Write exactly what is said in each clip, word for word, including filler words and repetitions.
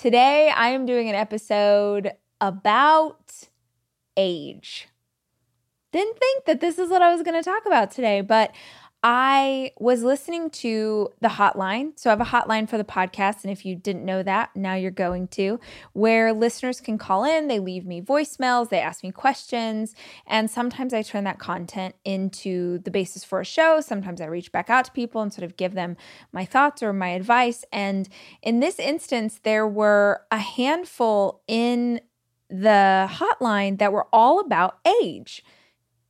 Today, I am doing an episode about age. Didn't think that this is what I was going to talk about today, but I was listening to the hotline. So I have a hotline for the podcast, and if you didn't know that, now you're going to, where listeners can call in, they leave me voicemails, they ask me questions, and sometimes I turn that content into the basis for a show. Sometimes I reach back out to people and sort of give them my thoughts or my advice. And in this instance, there were a handful in the hotline that were all about age.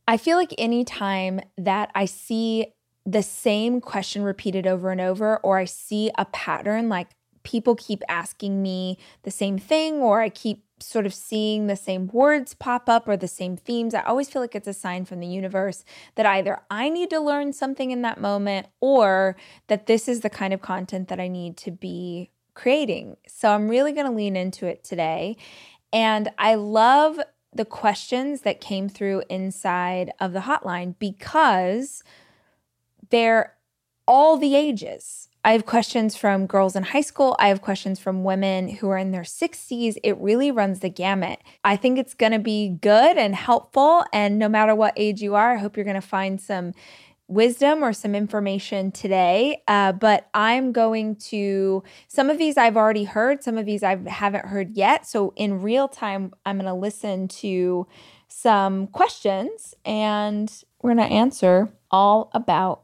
I feel like any time that I see the same question repeated over and over, or I see a pattern, like people keep asking me the same thing, or I keep sort of seeing the same words pop up or the same themes, I always feel like it's a sign from the universe that either I need to learn something in that moment, or that this is the kind of content that I need to be creating. So I'm really going to lean into it today. And I love the questions that came through inside of the hotline because they're all the ages. I have questions from girls in high school. I have questions from women who are in their sixties. It really runs the gamut. I think it's going to be good and helpful. And no matter what age you are, I hope you're going to find some wisdom or some information today, uh, but I'm going to, some of these I've already heard, some of these I haven't heard yet. So in real time, I'm going to listen to some questions and we're going to answer all about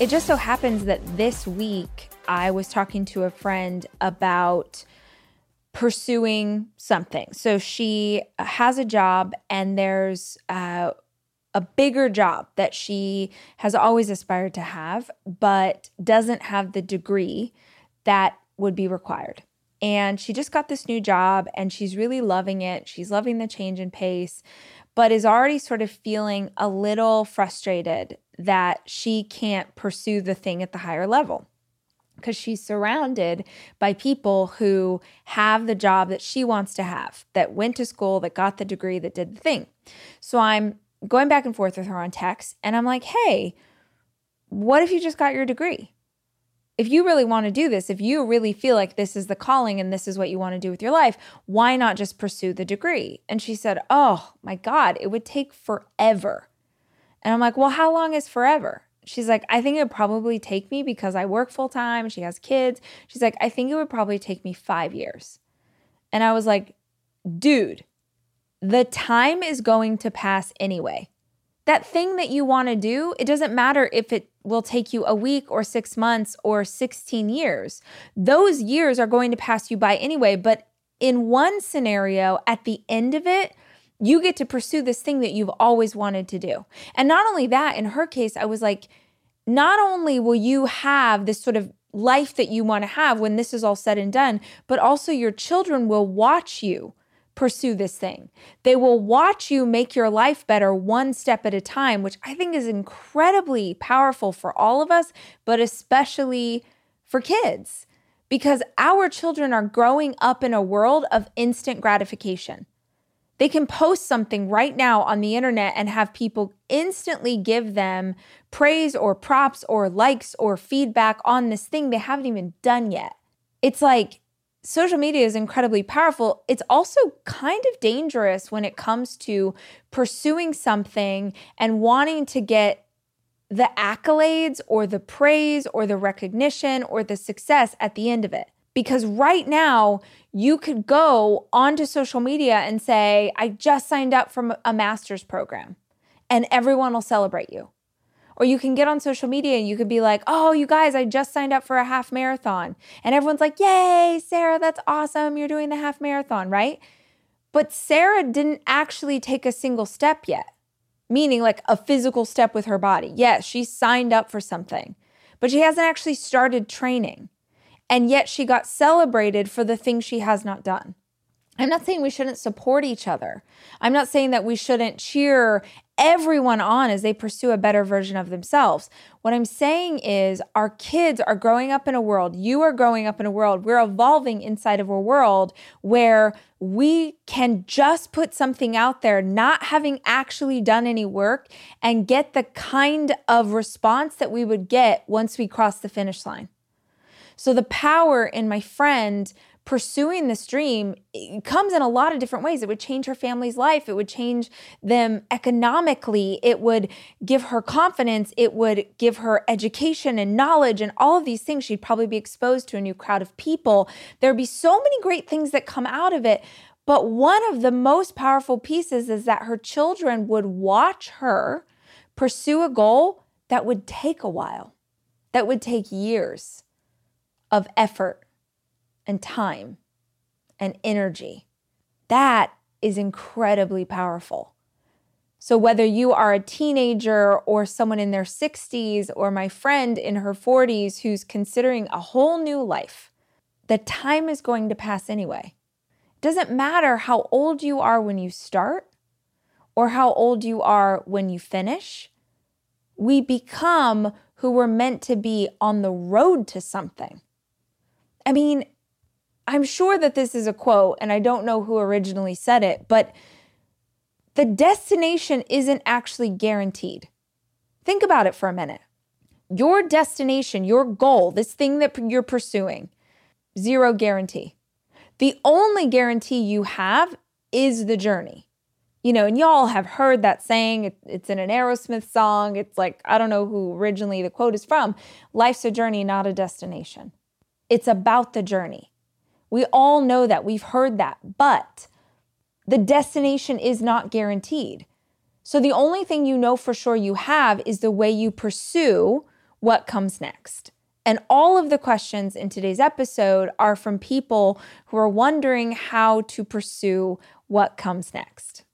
It just so happens that this week I was talking to a friend about pursuing something. So she has a job, and there's uh, a bigger job that she has always aspired to have, but doesn't have the degree that would be required. And she just got this new job and she's really loving it. She's loving the change in pace, but is already sort of feeling a little frustrated that she can't pursue the thing at the higher level because she's surrounded by people who have the job that she wants to have, that went to school, that got the degree, that did the thing. So I'm going back and forth with her on text and I'm like, hey, what if you just got your degree? If you really want to do this, if you really feel like this is the calling and this is what you want to do with your life, why not just pursue the degree? And she said, oh my God, it would take forever. And I'm like, well, how long is forever? She's like, I think it would probably take me, because I work full time and she has kids. She's like, I think it would probably take me five years. And I was like, dude, the time is going to pass anyway. That thing that you want to do, it doesn't matter if it will take you a week or six months or sixteen years. Those years are going to pass you by anyway. But in one scenario, at the end of it, you get to pursue this thing that you've always wanted to do. And not only that, in her case, I was like, not only will you have this sort of life that you want to have when this is all said and done, but also your children will watch you pursue this thing. They will watch you make your life better one step at a time, which I think is incredibly powerful for all of us, but especially for kids, because our children are growing up in a world of instant gratification. They can post something right now on the internet and have people instantly give them praise or props or likes or feedback on this thing they haven't even done yet. It's like, social media is incredibly powerful. It's also kind of dangerous when it comes to pursuing something and wanting to get the accolades or the praise or the recognition or the success at the end of it. Because right now, you could go onto social media and say, I just signed up for a master's program, and everyone will celebrate you. Or you can get on social media and you could be like, oh, you guys, I just signed up for a half marathon. And everyone's like, yay, Sarah, that's awesome. You're doing the half marathon, right? But Sarah didn't actually take a single step yet, meaning like a physical step with her body. Yes, she signed up for something, but she hasn't actually started training. And yet she got celebrated for the thing she has not done. I'm not saying we shouldn't support each other. I'm not saying that we shouldn't cheer everyone on as they pursue a better version of themselves. What I'm saying is our kids are growing up in a world, you are growing up in a world, we're evolving inside of a world where we can just put something out there, not having actually done any work, and get the kind of response that we would get once we cross the finish line. So the power in my friend pursuing this dream comes in a lot of different ways. It would change her family's life. It would change them economically. It would give her confidence. It would give her education and knowledge and all of these things. She'd probably be exposed to a new crowd of people. There'd be so many great things that come out of it. But one of the most powerful pieces is that her children would watch her pursue a goal that would take a while, that would take years of effort and time and energy. That is incredibly powerful. So whether you are a teenager or someone in their sixties or my friend in her forties who's considering a whole new life, the time is going to pass anyway. It doesn't matter how old you are when you start or how old you are when you finish. We become who we're meant to be on the road to something. I mean, I'm sure that this is a quote, and I don't know who originally said it, but the destination isn't actually guaranteed. Think about it for a minute. Your destination, your goal, this thing that you're pursuing, zero guarantee. The only guarantee you have is the journey. You know, and y'all have heard that saying, it's in an Aerosmith song. It's like, I don't know who originally the quote is from. Life's a journey, not a destination. It's about the journey. We all know that. We've heard that. But the destination is not guaranteed. So the only thing you know for sure you have is the way you pursue what comes next. And all of the questions in today's episode are from people who are wondering how to pursue what comes next.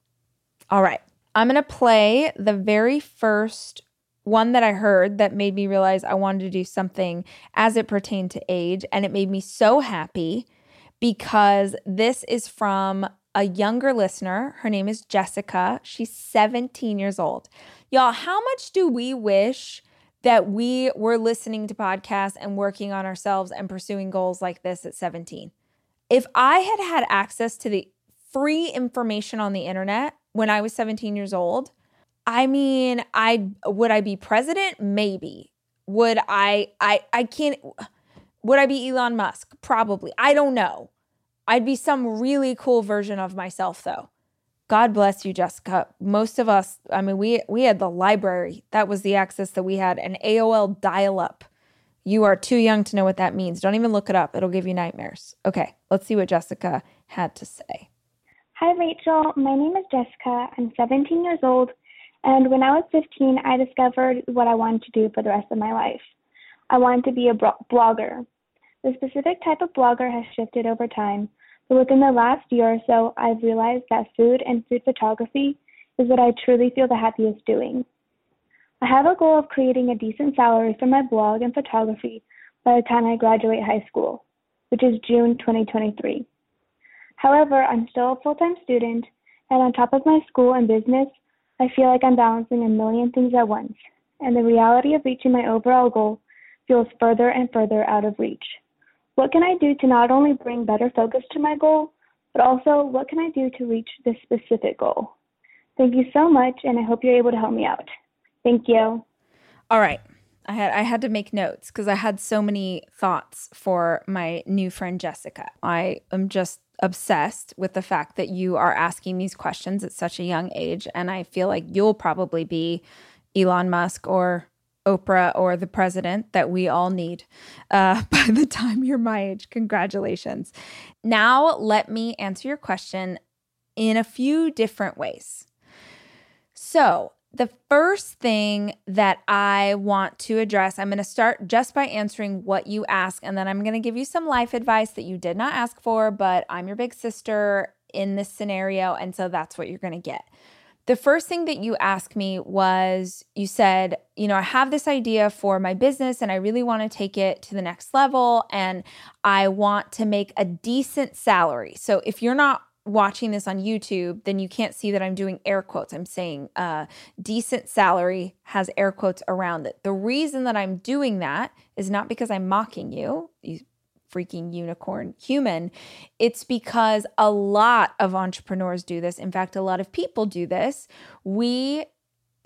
All right. I'm going to play the very first one that I heard that made me realize I wanted to do something as it pertained to age. And it made me so happy because this is from a younger listener. Her name is Jessica. She's seventeen years old. Y'all, how much do we wish that we were listening to podcasts and working on ourselves and pursuing goals like this at seventeen? If I had had access to the free information on the internet when I was seventeen years old, I mean, I would I be president? Maybe. Would I, I, I can't, would I be Elon Musk? Probably. I don't know. I'd be some really cool version of myself though. God bless you, Jessica. Most of us, I mean, we, we had the library. That was the access that we had, an A O L dial-up. You are too young to know what that means. Don't even look it up. It'll give you nightmares. Okay, let's see what Jessica had to say. Hi, Rachel. My name is Jessica. I'm seventeen years old. And when I was fifteen, I discovered what I wanted to do for the rest of my life. I wanted to be a blogger. The specific type of blogger has shifted over time, but within the last year or so, I've realized that food and food photography is what I truly feel the happiest doing. I have a goal of creating a decent salary from my blog and photography by the time I graduate high school, which is June twenty twenty-three. However, I'm still a full-time student, and on top of my school and business, I feel like I'm balancing a million things at once, and the reality of reaching my overall goal feels further and further out of reach. What can I do to not only bring better focus to my goal, but also what can I do to reach this specific goal? Thank you so much, and I hope you're able to help me out. Thank you. All right. I had I had to make notes because I had so many thoughts for my new friend Jessica. I am just obsessed with the fact that you are asking these questions at such a young age. And I feel like you'll probably be Elon Musk or Oprah or the president that we all need uh, by the time you're my age. Congratulations. Now, let me answer your question in a few different ways. So, the first thing that I want to address, I'm going to start just by answering what you ask, and then I'm going to give you some life advice that you did not ask for, but I'm your big sister in this scenario, and so that's what you're going to get. The first thing that you asked me was, you said, you know, I have this idea for my business and I really want to take it to the next level and I want to make a decent salary. So if you're not watching this on YouTube, then you can't see that I'm doing air quotes. I'm saying uh, decent salary has air quotes around it. The reason that I'm doing that is not because I'm mocking you, you freaking unicorn human. It's because a lot of entrepreneurs do this. In fact, a lot of people do this. We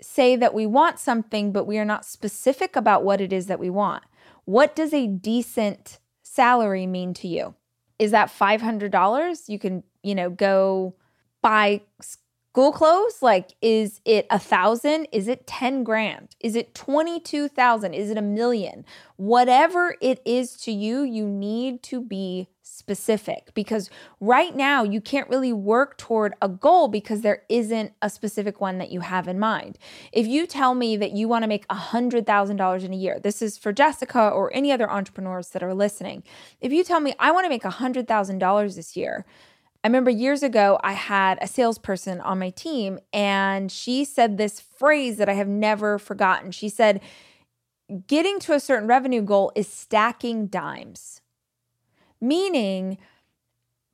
say that we want something, but we are not specific about what it is that we want. What does a decent salary mean to you? Is that five hundred dollars? You can, you know, go buy school clothes. Like, is it a thousand? Is it ten grand? Is it twenty-two thousand? Is it a million? Whatever it is to you, you need to be specific, because right now you can't really work toward a goal because there isn't a specific one that you have in mind. If you tell me that you want to make one hundred thousand dollars in a year, this is for Jessica or any other entrepreneurs that are listening. If you tell me I want to make one hundred thousand dollars this year, I remember years ago, I had a salesperson on my team and she said this phrase that I have never forgotten. She said, getting to a certain revenue goal is stacking dimes. Meaning,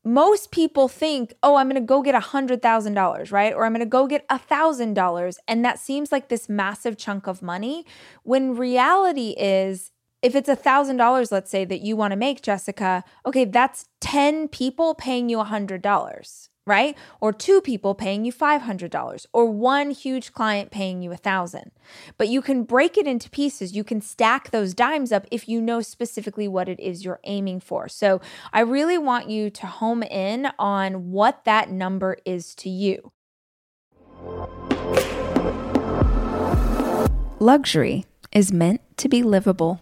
most people think, oh, I'm going to go get one hundred thousand dollars, right? Or I'm going to go get one thousand dollars. And that seems like this massive chunk of money, when reality is, if it's one thousand dollars, let's say, that you want to make, Jessica, okay, that's ten people paying you one hundred dollars, right? Or two people paying you five hundred dollars, or one huge client paying you one thousand dollars. But you can break it into pieces. You can stack those dimes up if you know specifically what it is you're aiming for. So I really want you to home in on what that number is to you. Luxury is meant to be livable.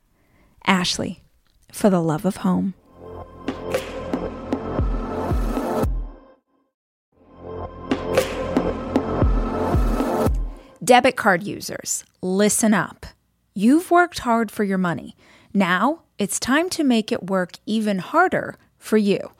Ashley, for the love of home. Debit card users, listen up. You've worked hard for your money. Now it's time to make it work even harder for you.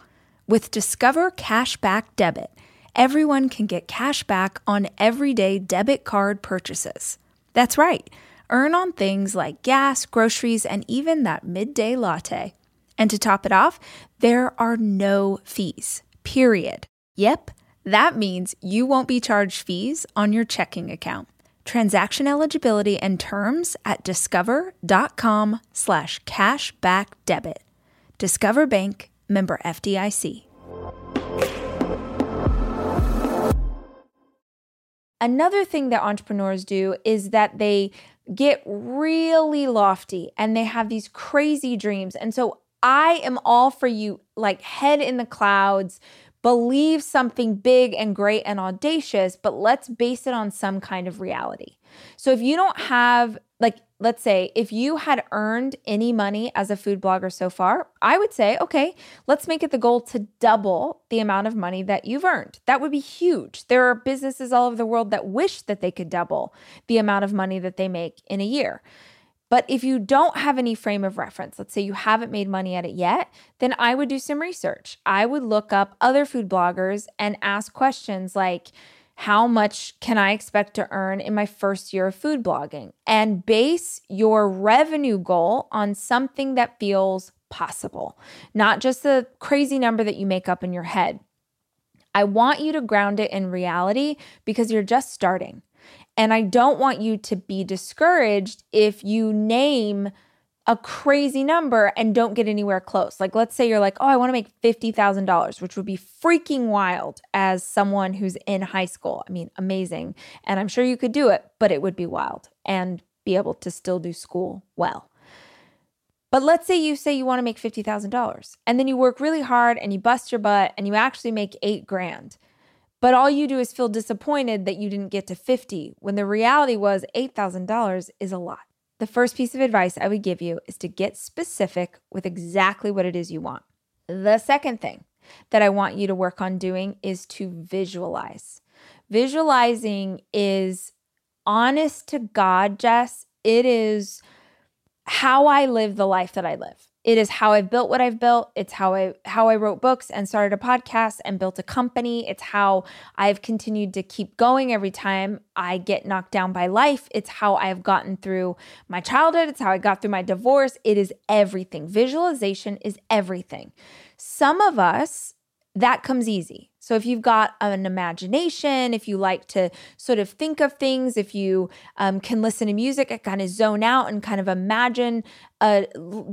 With Discover Cashback Debit, everyone can get cash back on everyday debit card purchases. That's right. Earn on things like gas, groceries, and even that midday latte. And to top it off, there are no fees, period. Yep, that means you won't be charged fees on your checking account. Transaction eligibility and terms at discover.com slash cashback debit. Discover Bank, member F D I C. Another thing that entrepreneurs do is that they get really lofty and they have these crazy dreams. And so I am all for you, like, head in the clouds, believe something big and great and audacious, but let's base it on some kind of reality. So if you don't have, like, let's say if you had earned any money as a food blogger so far, I would say, okay, let's make it the goal to double the amount of money that you've earned. That would be huge. There are businesses all over the world that wish that they could double the amount of money that they make in a year. But if you don't have any frame of reference, let's say you haven't made money at it yet, then I would do some research. I would look up other food bloggers and ask questions like, how much can I expect to earn in my first year of food blogging? And base your revenue goal on something that feels possible, not just the crazy number that you make up in your head. I want you to ground it in reality because you're just starting. And I don't want you to be discouraged if you name a crazy number and don't get anywhere close. Like, let's say you're like, oh, I want to make fifty thousand dollars, which would be freaking wild as someone who's in high school. I mean, amazing. And I'm sure you could do it, but it would be wild and be able to still do school well. But let's say you say you want to make fifty thousand dollars and then you work really hard and you bust your butt and you actually make eight grand. But all you do is feel disappointed that you didn't get to fifty when the reality was eight thousand dollars is a lot. The first piece of advice I would give you is to get specific with exactly what it is you want. The second thing that I want you to work on doing is to visualize. Visualizing is honest to God, Jess. It is how I live the life that I live. It is how I've built what I've built. It's how I how I wrote books and started a podcast and built a company. It's how I've continued to keep going every time I get knocked down by life. It's how I've gotten through my childhood. It's how I got through my divorce. It is everything. Visualization is everything. Some of us, that comes easy. So if you've got an imagination, if you like to sort of think of things, if you um, can listen to music and kind of zone out and kind of imagine uh,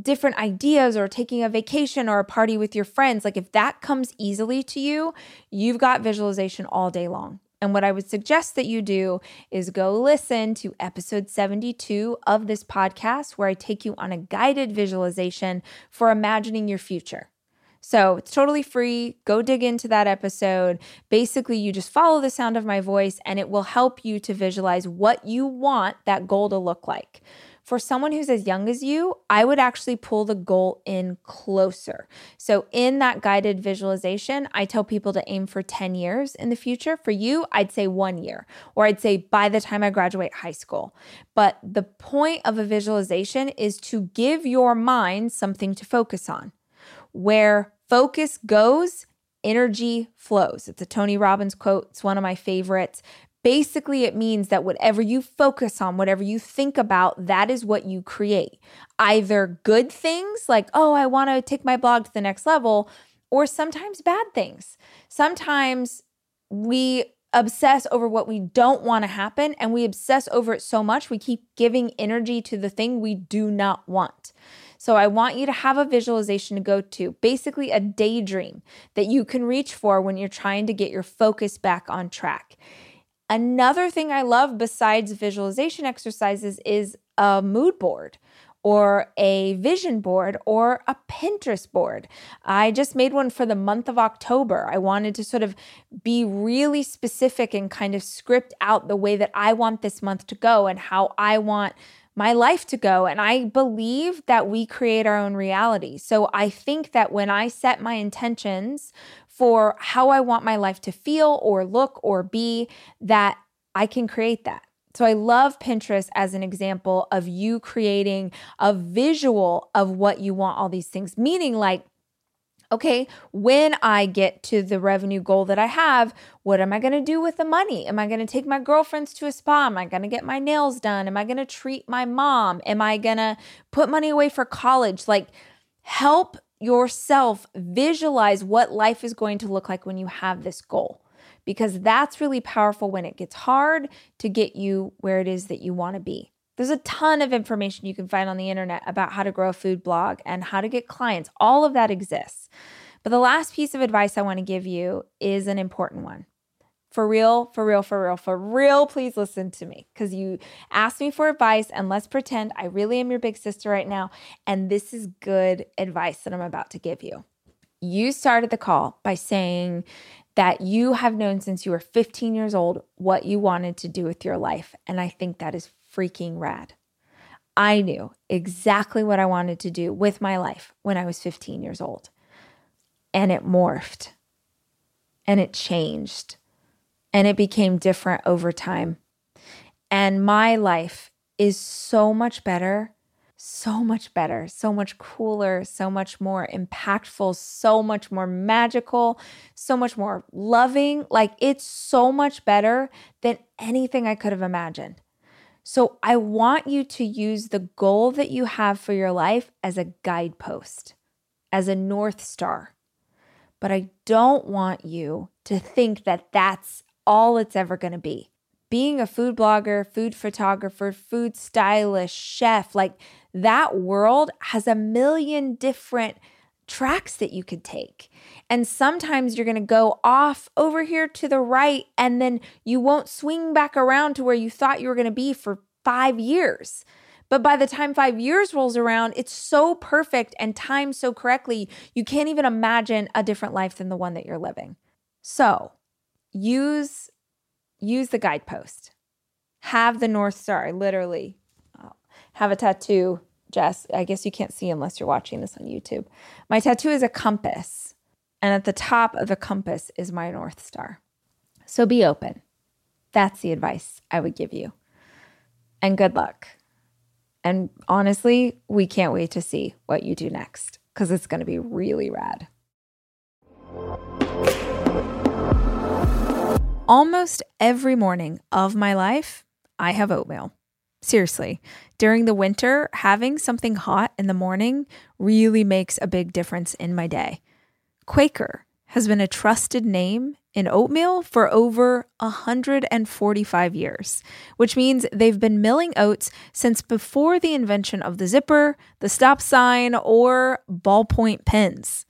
different ideas, or taking a vacation or a party with your friends, like if that comes easily to you, you've got visualization all day long. And what I would suggest that you do is go listen to episode seventy-two of this podcast, where I take you on a guided visualization for imagining your future. So it's totally free. Go dig into that episode. Basically, you just follow the sound of my voice and it will help you to visualize what you want that goal to look like. For someone who's as young as you, I would actually pull the goal in closer. So in that guided visualization, I tell people to aim for ten years in the future. For you, I'd say one year, or I'd say by the time I graduate high school. But the point of a visualization is to give your mind something to focus on. Where focus goes, energy flows. It's a Tony Robbins quote. It's one of my favorites. Basically, it means that whatever you focus on, whatever you think about, that is what you create. Either good things like, oh, I want to take my blog to the next level, or sometimes bad things. Sometimes we obsess over what we don't want to happen, and we obsess over it so much we keep giving energy to the thing we do not want. So I want you to have a visualization to go to, basically a daydream that you can reach for when you're trying to get your focus back on track. Another thing I love besides visualization exercises is a mood board, or a vision board, or a Pinterest board. I just made one for the month of October. I wanted to sort of be really specific and kind of script out the way that I want this month to go and how I want my life to go. And I believe that we create our own reality. So I think that when I set my intentions for how I want my life to feel or look or be, that I can create that. So I love Pinterest as an example of you creating a visual of what you want all these things, meaning like, okay, when I get to the revenue goal that I have, what am I going to do with the money? Am I going to take my girlfriends to a spa? Am I going to get my nails done? Am I going to treat my mom? Am I going to put money away for college? Like, help yourself visualize what life is going to look like when you have this goal, because that's really powerful when it gets hard to get you where it is that you want to be. There's a ton of information you can find on the internet about how to grow a food blog and how to get clients. All of that exists. But the last piece of advice I want to give you is an important one. For real, for real, for real, for real, please listen to me, because you asked me for advice, and let's pretend I really am your big sister right now, and this is good advice that I'm about to give you. You started the call by saying that you have known since you were fifteen years old what you wanted to do with your life, and I think that is freaking rad. I knew exactly what I wanted to do with my life when I was fifteen years old. And it morphed. And it changed. And it became different over time. And my life is so much better, so much better, so much cooler, so much more impactful, so much more magical, so much more loving. Like, it's so much better than anything I could have imagined. So I want you to use the goal that you have for your life as a guidepost, as a North Star. But I don't want you to think that that's all it's ever going to be. being a food blogger, food photographer, food stylist, chef, like that world has a million different tracks that you could take. And sometimes you're going to go off over here to the right, and then you won't swing back around to where you thought you were going to be for five years. But by the time five years rolls around, it's so perfect and timed so correctly, you can't even imagine a different life than the one that you're living. So use, use the guidepost. Have the North Star, literally. Oh, have a tattoo, Jess. I guess you can't see unless you're watching this on YouTube. My tattoo is a compass. And at the top of the compass is my North Star. So be open. That's the advice I would give you. And good luck. And honestly, we can't wait to see what you do next, because it's going to be really rad. Almost every morning of my life, I have oatmeal. Seriously, during the winter, having something hot in the morning really makes a big difference in my day. Quaker has been a trusted name in oatmeal for over one hundred forty-five years, which means they've been milling oats since before the invention of the zipper, the stop sign, or ballpoint pens.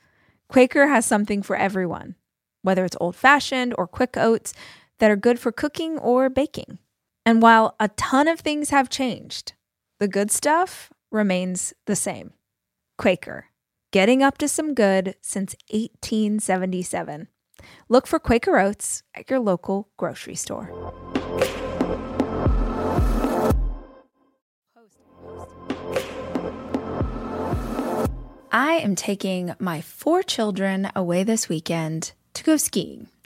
Quaker has something for everyone, whether it's old-fashioned or quick oats that are good for cooking or baking. And while a ton of things have changed, the good stuff remains the same. Quaker, getting up to some good since eighteen seventy-seven. Look for Quaker Oats at your local grocery store. I am taking my four children away this weekend to go skiing.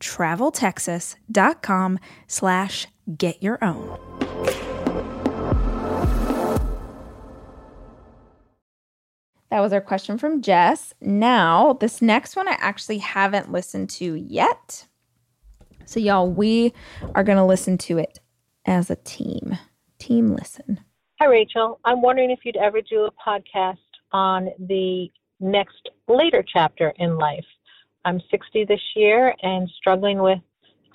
travel texas dot com slash get your own. That was our question from Jess. Now, this next one I actually haven't listened to yet. So y'all, we are going to listen to it as a team. Team listen. Hi, Rachel. I'm wondering if you'd ever do a podcast on the next later chapter in life. I'm sixty this year and struggling with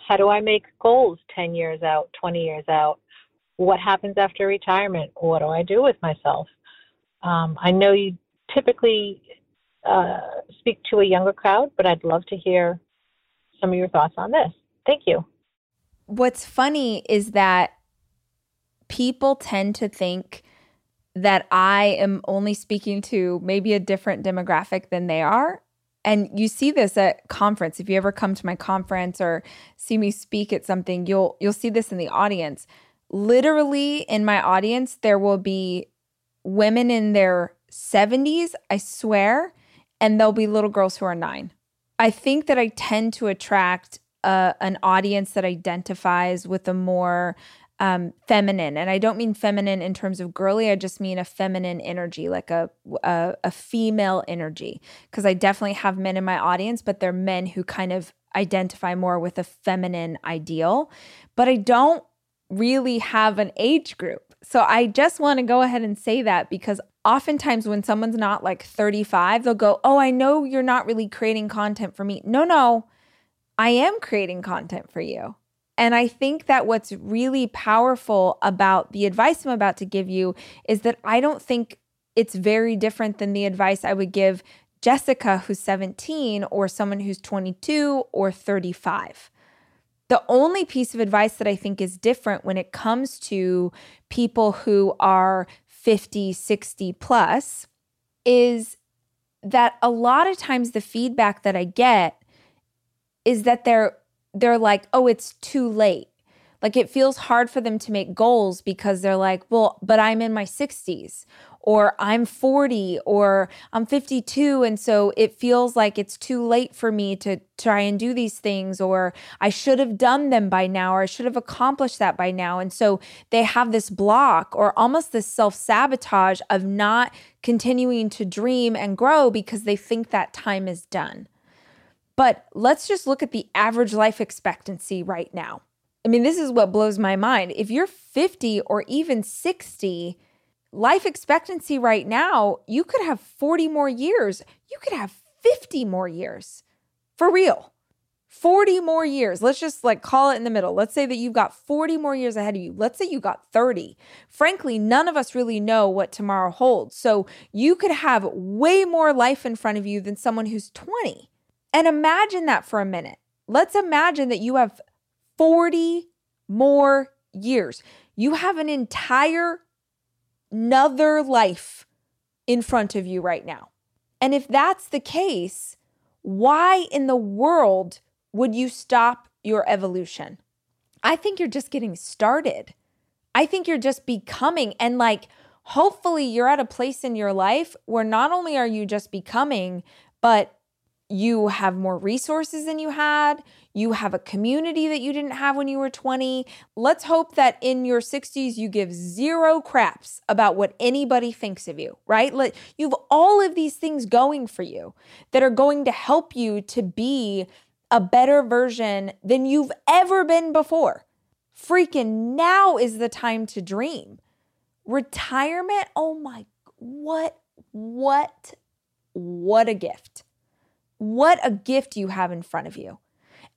how do I make goals ten years out, twenty years out? What happens after retirement? What do I do with myself? Um, I know you typically uh, speak to a younger crowd, but I'd love to hear some of your thoughts on this. Thank you. What's funny is that people tend to think that I am only speaking to maybe a different demographic than they are. And you see this at conference. If you ever come to my conference or see me speak at something, you'll you'll see this in the audience. Literally in my audience, there will be women in their seventies, I swear, and there'll be little girls who are nine. I think that I tend to attract uh, an audience that identifies with a more um, feminine, and I don't mean feminine in terms of girly, I just mean a feminine energy, like a, a, a female energy, because I definitely have men in my audience, but they're men who kind of identify more with a feminine ideal, but I don't really have an age group. So I just want to go ahead and say that, because oftentimes when someone's not like thirty-five, they'll go, oh, I know you're not really creating content for me. No, no, I am creating content for you. And I think that what's really powerful about the advice I'm about to give you is that I don't think it's very different than the advice I would give Jessica, who's seventeen, or someone who's twenty-two or thirty-five. The only piece of advice that I think is different when it comes to people who are fifty, sixty plus is that a lot of times the feedback that I get is that they're they're like, oh, it's too late. Like it feels hard for them to make goals because they're like, well, but I'm in my sixties, or I'm forty, or I'm fifty-two. And so it feels like it's too late for me to try and do these things, or I should have done them by now, or I should have accomplished that by now. And so they have this block or almost this self-sabotage of not continuing to dream and grow because they think that time is done. But let's just look at the average life expectancy right now. I mean, this is what blows my mind. If you're fifty or even sixty, life expectancy right now, you could have forty more years. You could have fifty more years. For real. forty more years. Let's just like call it in the middle. Let's say that you've got forty more years ahead of you. Let's say you got thirty. Frankly, none of us really know what tomorrow holds. So you could have way more life in front of you than someone who's twenty. And imagine that for a minute. Let's imagine that you have forty more years. You have an entire another life in front of you right now. And if that's the case, why in the world would you stop your evolution? I think you're just getting started. I think you're just becoming, and like, hopefully you're at a place in your life where not only are you just becoming, but you have more resources than you had. You have a community that you didn't have when you were twenty. Let's hope that in your sixties, you give zero craps about what anybody thinks of you, right? Like, you have all of these things going for you that are going to help you to be a better version than you've ever been before. Freaking now is the time to dream. Retirement, oh my, what, what, what a gift. What a gift you have in front of you.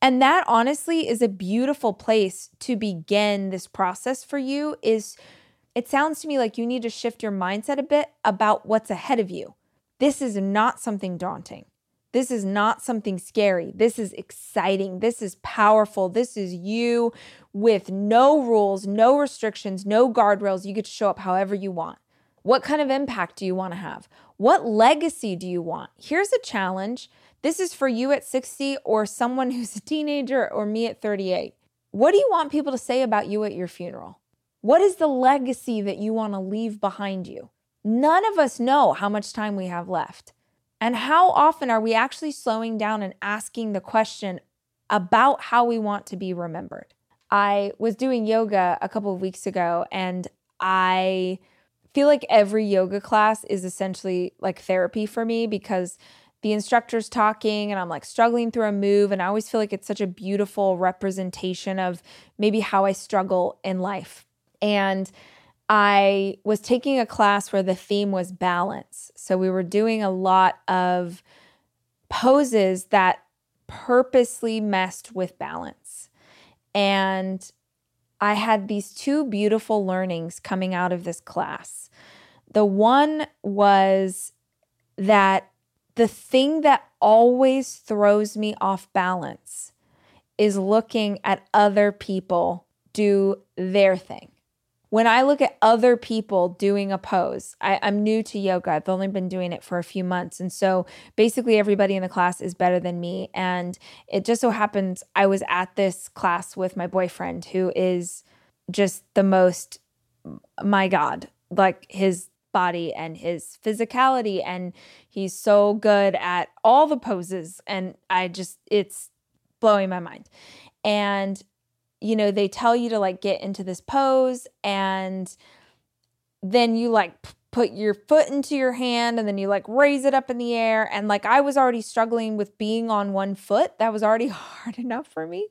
And that honestly is a beautiful place to begin this process for you. Is it sounds to me like you need to shift your mindset a bit about what's ahead of you. This is not something daunting. This is not something scary. This is exciting. This is powerful. This is you with no rules, no restrictions, no guardrails. You get to show up however you want. What kind of impact do you want to have? What legacy do you want? Here's a challenge. This is for you at sixty or someone who's a teenager or me at thirty-eight. What do you want people to say about you at your funeral? What is the legacy that you want to leave behind you? None of us know how much time we have left. And how often are we actually slowing down and asking the question about how we want to be remembered? I was doing yoga a couple of weeks ago, and I feel like every yoga class is essentially like therapy for me, because the instructor's talking and I'm like struggling through a move, and I always feel like it's such a beautiful representation of maybe how I struggle in life. And I was taking a class where the theme was balance. So we were doing a lot of poses that purposely messed with balance. And I had these two beautiful learnings coming out of this class. The one was that the thing that always throws me off balance is looking at other people do their thing. When I look at other people doing a pose, I, I'm new to yoga. I've only been doing it for a few months. And so basically everybody in the class is better than me. And it just so happens I was at this class with my boyfriend, who is just the most, my God, like his body and his physicality. And he's so good at all the poses. And I just, it's blowing my mind. And you know, they tell you to like get into this pose, and then you like p- put your foot into your hand, and then you like raise it up in the air. And like, I was already struggling with being on one foot. That was already hard enough for me.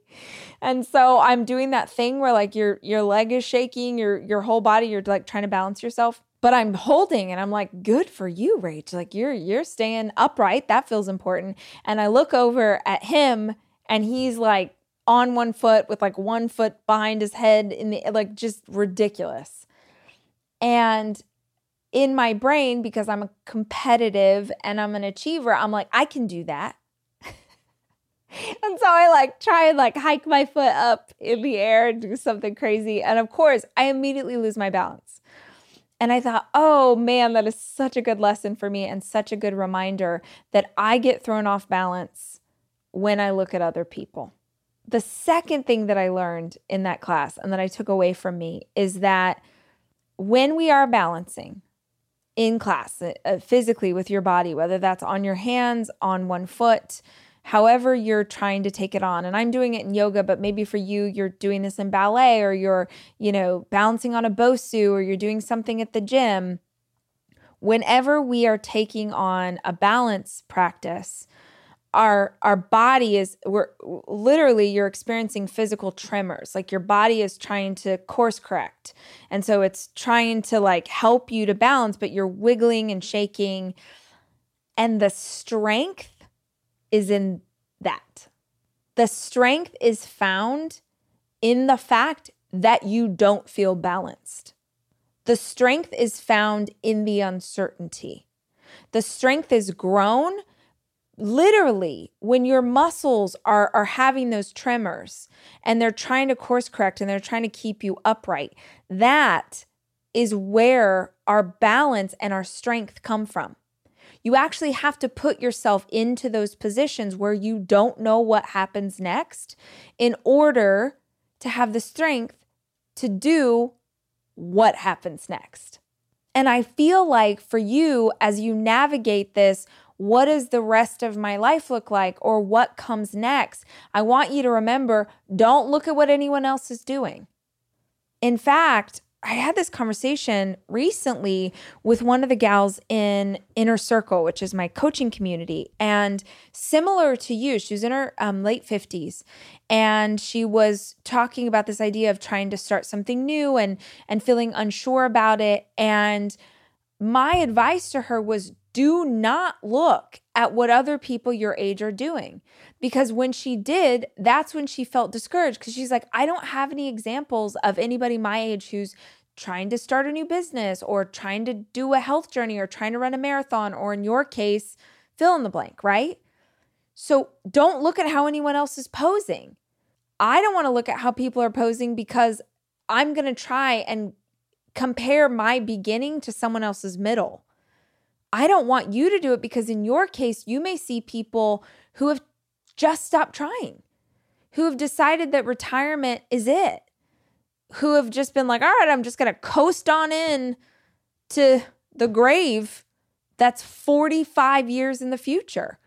And so I'm doing that thing where like your, your leg is shaking, your, your whole body, you're like trying to balance yourself, but I'm holding, and I'm like, good for you, Rach. Like you're, you're staying upright. That feels important. And I look over at him, and he's like, on one foot with like one foot behind his head in the, like just ridiculous. And in my brain, because I'm a competitive and I'm an achiever, I'm like, I can do that. And so I like try and like hike my foot up in the air and do something crazy. And of course I immediately lose my balance. And I thought, oh man, that is such a good lesson for me and such a good reminder that I get thrown off balance when I look at other people. The second thing that I learned in that class and that I took away from me is that when we are balancing in class, uh, physically with your body, whether that's on your hands, on one foot, however you're trying to take it on. And I'm doing it in yoga, but maybe for you, you're doing this in ballet, or you're, you know, balancing on a BOSU, or you're doing something at the gym. Whenever we are taking on a balance practice, Our our body is, we're literally, you're experiencing physical tremors. Like your body is trying to course correct. And so it's trying to like help you to balance, but you're wiggling and shaking. And the strength is in that. The strength is found in the fact that you don't feel balanced. The strength is found in the uncertainty. The strength is grown literally when your muscles are are having those tremors and they're trying to course correct and they're trying to keep you upright. That is where our balance and our strength come from. You actually have to put yourself into those positions where you don't know what happens next in order to have the strength to do what happens next. And I feel like for you, as you navigate this, what does the rest of my life look like, or what comes next? I want you to remember, don't look at what anyone else is doing. In fact, I had this conversation recently with one of the gals in Inner Circle, which is my coaching community. And similar to you, she was in her um, late fifties, and she was talking about this idea of trying to start something new and, and feeling unsure about it. And my advice to her was, do not look at what other people your age are doing. Because when she did, that's when she felt discouraged, because she's like, I don't have any examples of anybody my age who's trying to start a new business or trying to do a health journey or trying to run a marathon, or in your case, fill in the blank, right? So don't look at how anyone else is posing. I don't want to look at how people are posing, because I'm going to try and compare my beginning to someone else's middle. I don't want you to do it, because in your case, you may see people who have just stopped trying, who have decided that retirement is it, who have just been like, all right, I'm just going to coast on in to the grave that's forty-five years in the future.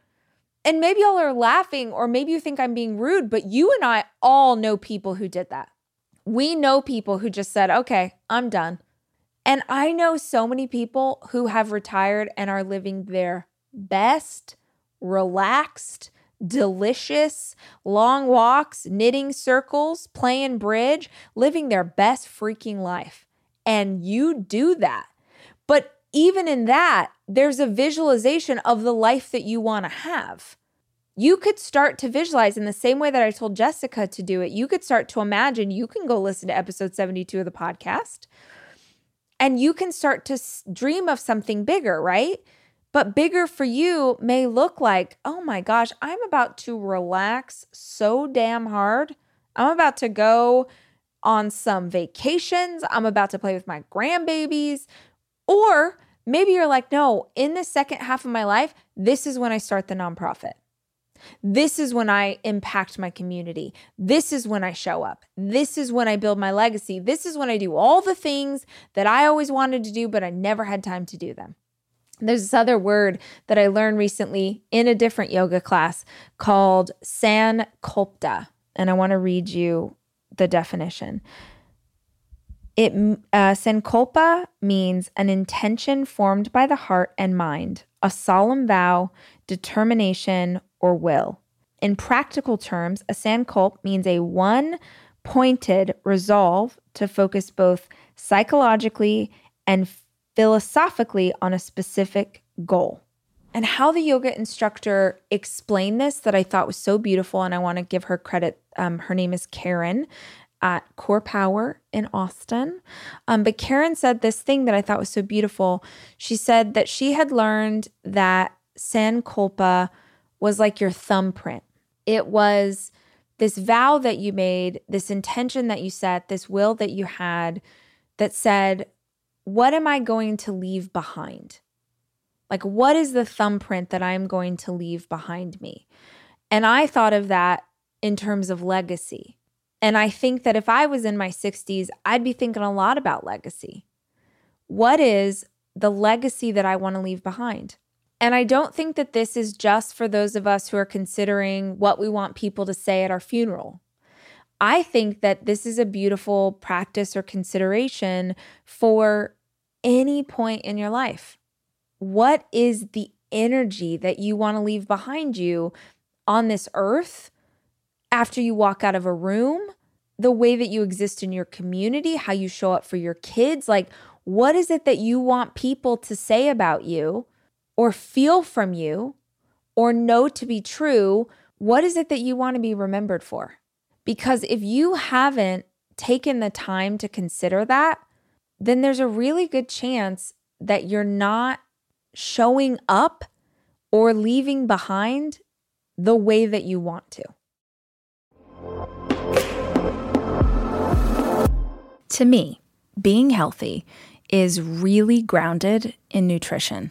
And maybe y'all are laughing, or maybe you think I'm being rude, but you and I all know people who did that. We know people who just said, okay, I'm done. And I know so many people who have retired and are living their best, relaxed, delicious, long walks, knitting circles, playing bridge, living their best freaking life. And you do that. But even in that, there's a visualization of the life that you want to have. You could start to visualize in the same way that I told Jessica to do it. You could start to imagine. You can go listen to episode seventy-two of the podcast. And you can start to dream of something bigger, right? But bigger for you may look like, oh my gosh, I'm about to relax so damn hard. I'm about to go on some vacations. I'm about to play with my grandbabies. Or maybe you're like, no, in the second half of my life, this is when I start the nonprofit. This is when I impact my community. This is when I show up. This is when I build my legacy. This is when I do all the things that I always wanted to do, but I never had time to do them. There's this other word that I learned recently in a different yoga class called sankalpa, and I want to read you the definition. It uh, sankalpa means an intention formed by the heart and mind, a solemn vow, determination, or will. In practical terms, a sankalpa means a one-pointed resolve to focus both psychologically and philosophically on a specific goal. And how the yoga instructor explained this that I thought was so beautiful, and I want to give her credit. Um, her name is Karen at Core Power in Austin. Um, but Karen said this thing that I thought was so beautiful. She said that she had learned that sankalpa was like your thumbprint. It was this vow that you made, this intention that you set, this will that you had that said, what am I going to leave behind? Like, what is the thumbprint that I'm going to leave behind me? And I thought of that in terms of legacy. And I think that if I was in my sixties, I'd be thinking a lot about legacy. What is the legacy that I want to leave behind? And I don't think that this is just for those of us who are considering what we want people to say at our funeral. I think that this is a beautiful practice or consideration for any point in your life. What is the energy that you want to leave behind you on this earth after you walk out of a room? The way that you exist in your community, how you show up for your kids, like what is it that you want people to say about you? Or feel from you, or know to be true, what is it that you want to be remembered for? Because if you haven't taken the time to consider that, then there's a really good chance that you're not showing up or leaving behind the way that you want to. To me, being healthy is really grounded in nutrition.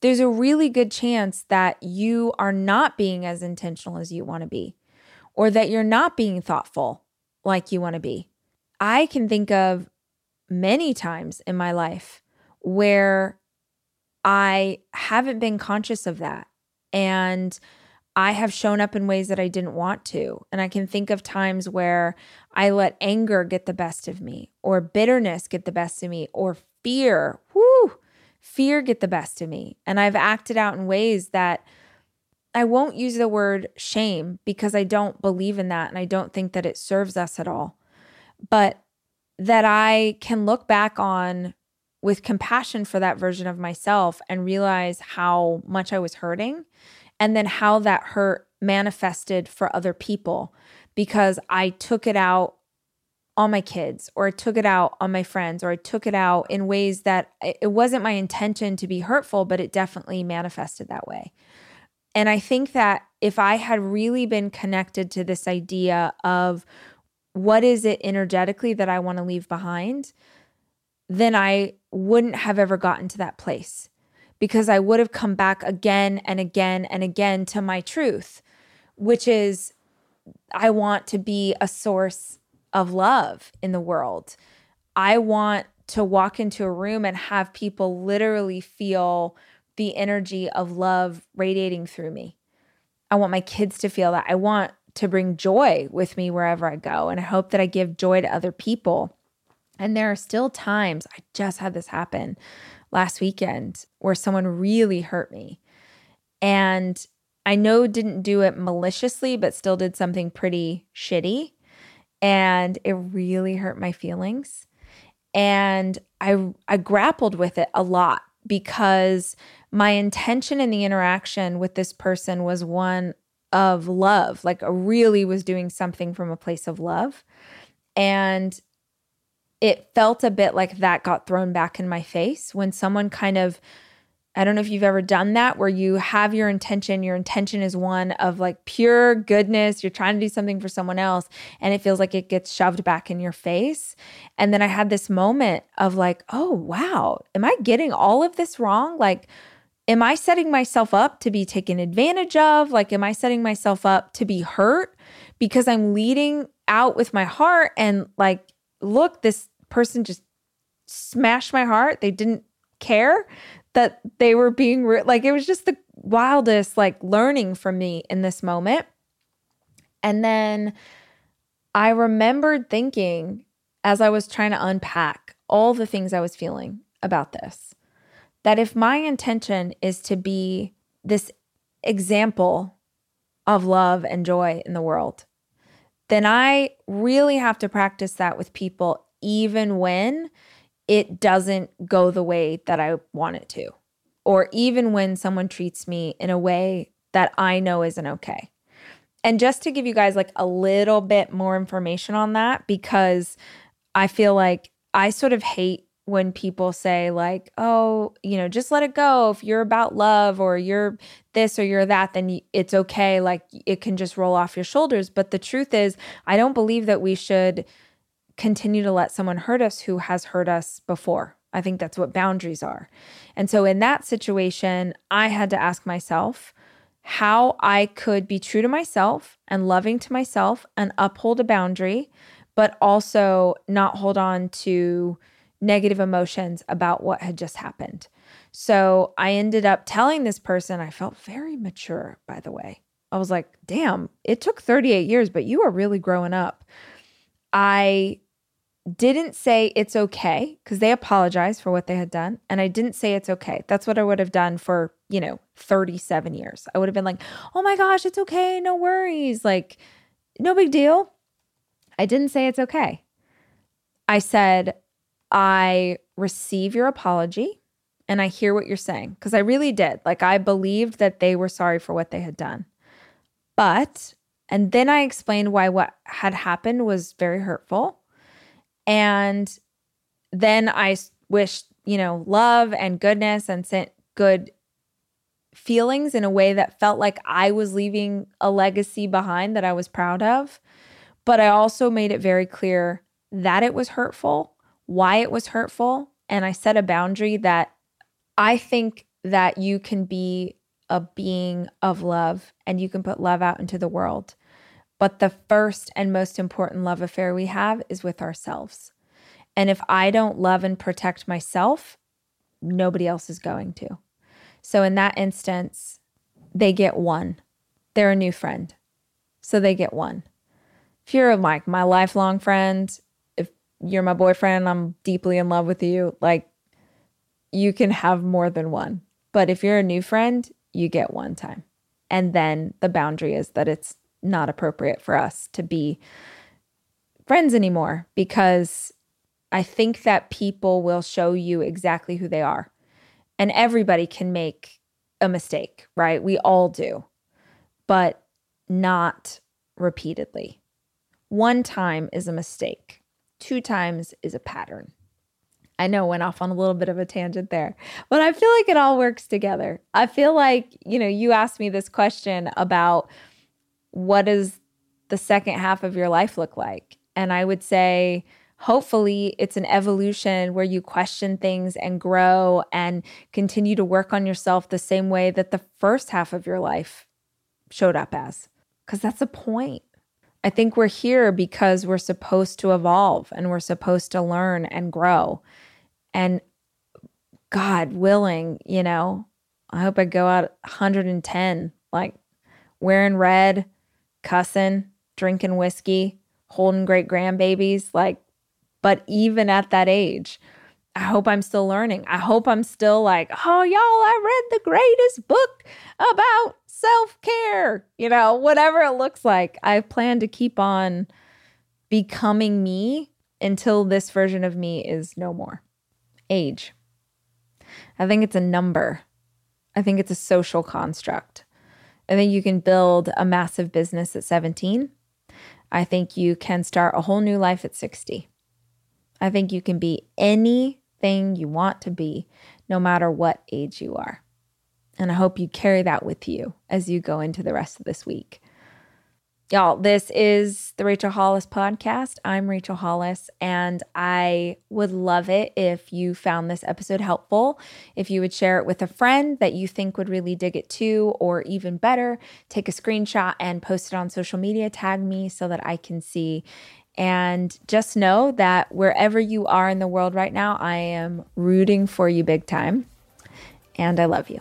There's a really good chance that you are not being as intentional as you want to be, or that you're not being thoughtful like you want to be. I can think of many times in my life where I haven't been conscious of that. And I have shown up in ways that I didn't want to. And I can think of times where I let anger get the best of me, or bitterness get the best of me, or fear, whoo, fear get the best of me. And I've acted out in ways that I won't use the word shame because I don't believe in that and I don't think that it serves us at all. But that I can look back on with compassion for that version of myself and realize how much I was hurting. And then how that hurt manifested for other people because I took it out on my kids, or I took it out on my friends, or I took it out in ways that it wasn't my intention to be hurtful, but it definitely manifested that way. And I think that if I had really been connected to this idea of what is it energetically that I want to leave behind, then I wouldn't have ever gotten to that place. Because I would have come back again and again and again to my truth, which is I want to be a source of love in the world. I want to walk into a room and have people literally feel the energy of love radiating through me. I want my kids to feel that. I want to bring joy with me wherever I go, and I hope that I give joy to other people. And there are still times, I just had this happen last weekend, where someone really hurt me. And I know didn't do it maliciously, but still did something pretty shitty. And it really hurt my feelings. And I I grappled with it a lot because my intention in the interaction with this person was one of love. Like I really was doing something from a place of love. And it felt a bit like that got thrown back in my face when someone kind of, I don't know if you've ever done that, where you have your intention, your intention is one of like pure goodness, you're trying to do something for someone else, and it feels like it gets shoved back in your face. And then I had this moment of like, oh, wow, am I getting all of this wrong? Like, am I setting myself up to be taken advantage of? Like, am I setting myself up to be hurt? Because I'm leading out with my heart and like, look, this person just smashed my heart. They didn't care that they were being rude. Like it was just the wildest like learning for me in this moment. And then I remembered thinking as I was trying to unpack all the things I was feeling about this, that if my intention is to be this example of love and joy in the world, then I really have to practice that with people even when it doesn't go the way that I want it to, or even when someone treats me in a way that I know isn't okay. And just to give you guys like a little bit more information on that, because I feel like I sort of hate when people say like, oh, you know, just let it go. If you're about love or you're this or you're that, then it's okay. Like it can just roll off your shoulders. But the truth is, I don't believe that we should continue to let someone hurt us who has hurt us before. I think that's what boundaries are. And so in that situation, I had to ask myself how I could be true to myself and loving to myself and uphold a boundary, but also not hold on to negative emotions about what had just happened. So I ended up telling this person, I felt very mature, by the way. I was like, damn, it took thirty-eight years, but you are really growing up. I didn't say it's okay because they apologized for what they had done. And I didn't say it's okay. That's what I would have done for, you know, thirty-seven years. I would have been like, oh my gosh, it's okay. No worries. Like, no big deal. I didn't say it's okay. I said, I receive your apology and I hear what you're saying, because I really did. Like I believed that they were sorry for what they had done. But, and then I explained why what had happened was very hurtful. And then I wished, you know, love and goodness and sent good feelings in a way that felt like I was leaving a legacy behind that I was proud of. But I also made it very clear that it was hurtful, why it was hurtful, and I set a boundary that I think that you can be a being of love and you can put love out into the world. But the first and most important love affair we have is with ourselves. And if I don't love and protect myself, nobody else is going to. So in that instance, they get one. they're a new friend. So they get one. If you're like my lifelong friend, if you're my boyfriend, I'm deeply in love with you, like you can have more than one. But if you're a new friend, you get one time. And then the boundary is that it's not appropriate for us to be friends anymore, because I think that people will show you exactly who they are. And everybody can make a mistake, right? We all do, but not repeatedly. One time is a mistake. Two times is a pattern. I know I went off on a little bit of a tangent there, but I feel like it all works together. I feel like, you know, you asked me this question about what does the second half of your life look like? And I would say, hopefully it's an evolution where you question things and grow and continue to work on yourself the same way that the first half of your life showed up as, because that's the point. I think we're here because we're supposed to evolve and we're supposed to learn and grow. And God willing, you know, I hope I go out one hundred ten, like wearing red, cussing, drinking whiskey, holding great grandbabies, like, but even at that age, I hope I'm still learning. I hope I'm still like, oh, y'all, I read the greatest book about self-care, you know, whatever it looks like. I plan to keep on becoming me until this version of me is no more. Age. I think it's a number. I think it's a social construct. I think you can build a massive business at seventeen. I think you can start a whole new life at sixty. I think you can be anything you want to be, no matter what age you are. And I hope you carry that with you as you go into the rest of this week. Y'all, this is the Rachel Hollis Podcast. I'm Rachel Hollis, and I would love it if you found this episode helpful. If you would share it with a friend that you think would really dig it too, or even better, take a screenshot and post it on social media, tag me so that I can see. And just know that wherever you are in the world right now, I am rooting for you big time. And I love you.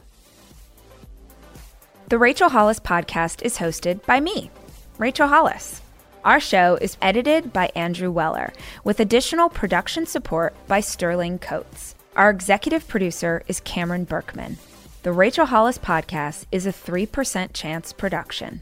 The Rachel Hollis Podcast is hosted by me, Rachel Hollis. Our show is edited by Andrew Weller, with additional production support by Sterling Coates. Our executive producer is Cameron Berkman. The Rachel Hollis Podcast is a three percent chance production.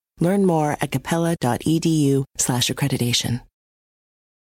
Learn more at capella dot e d u slash accreditation.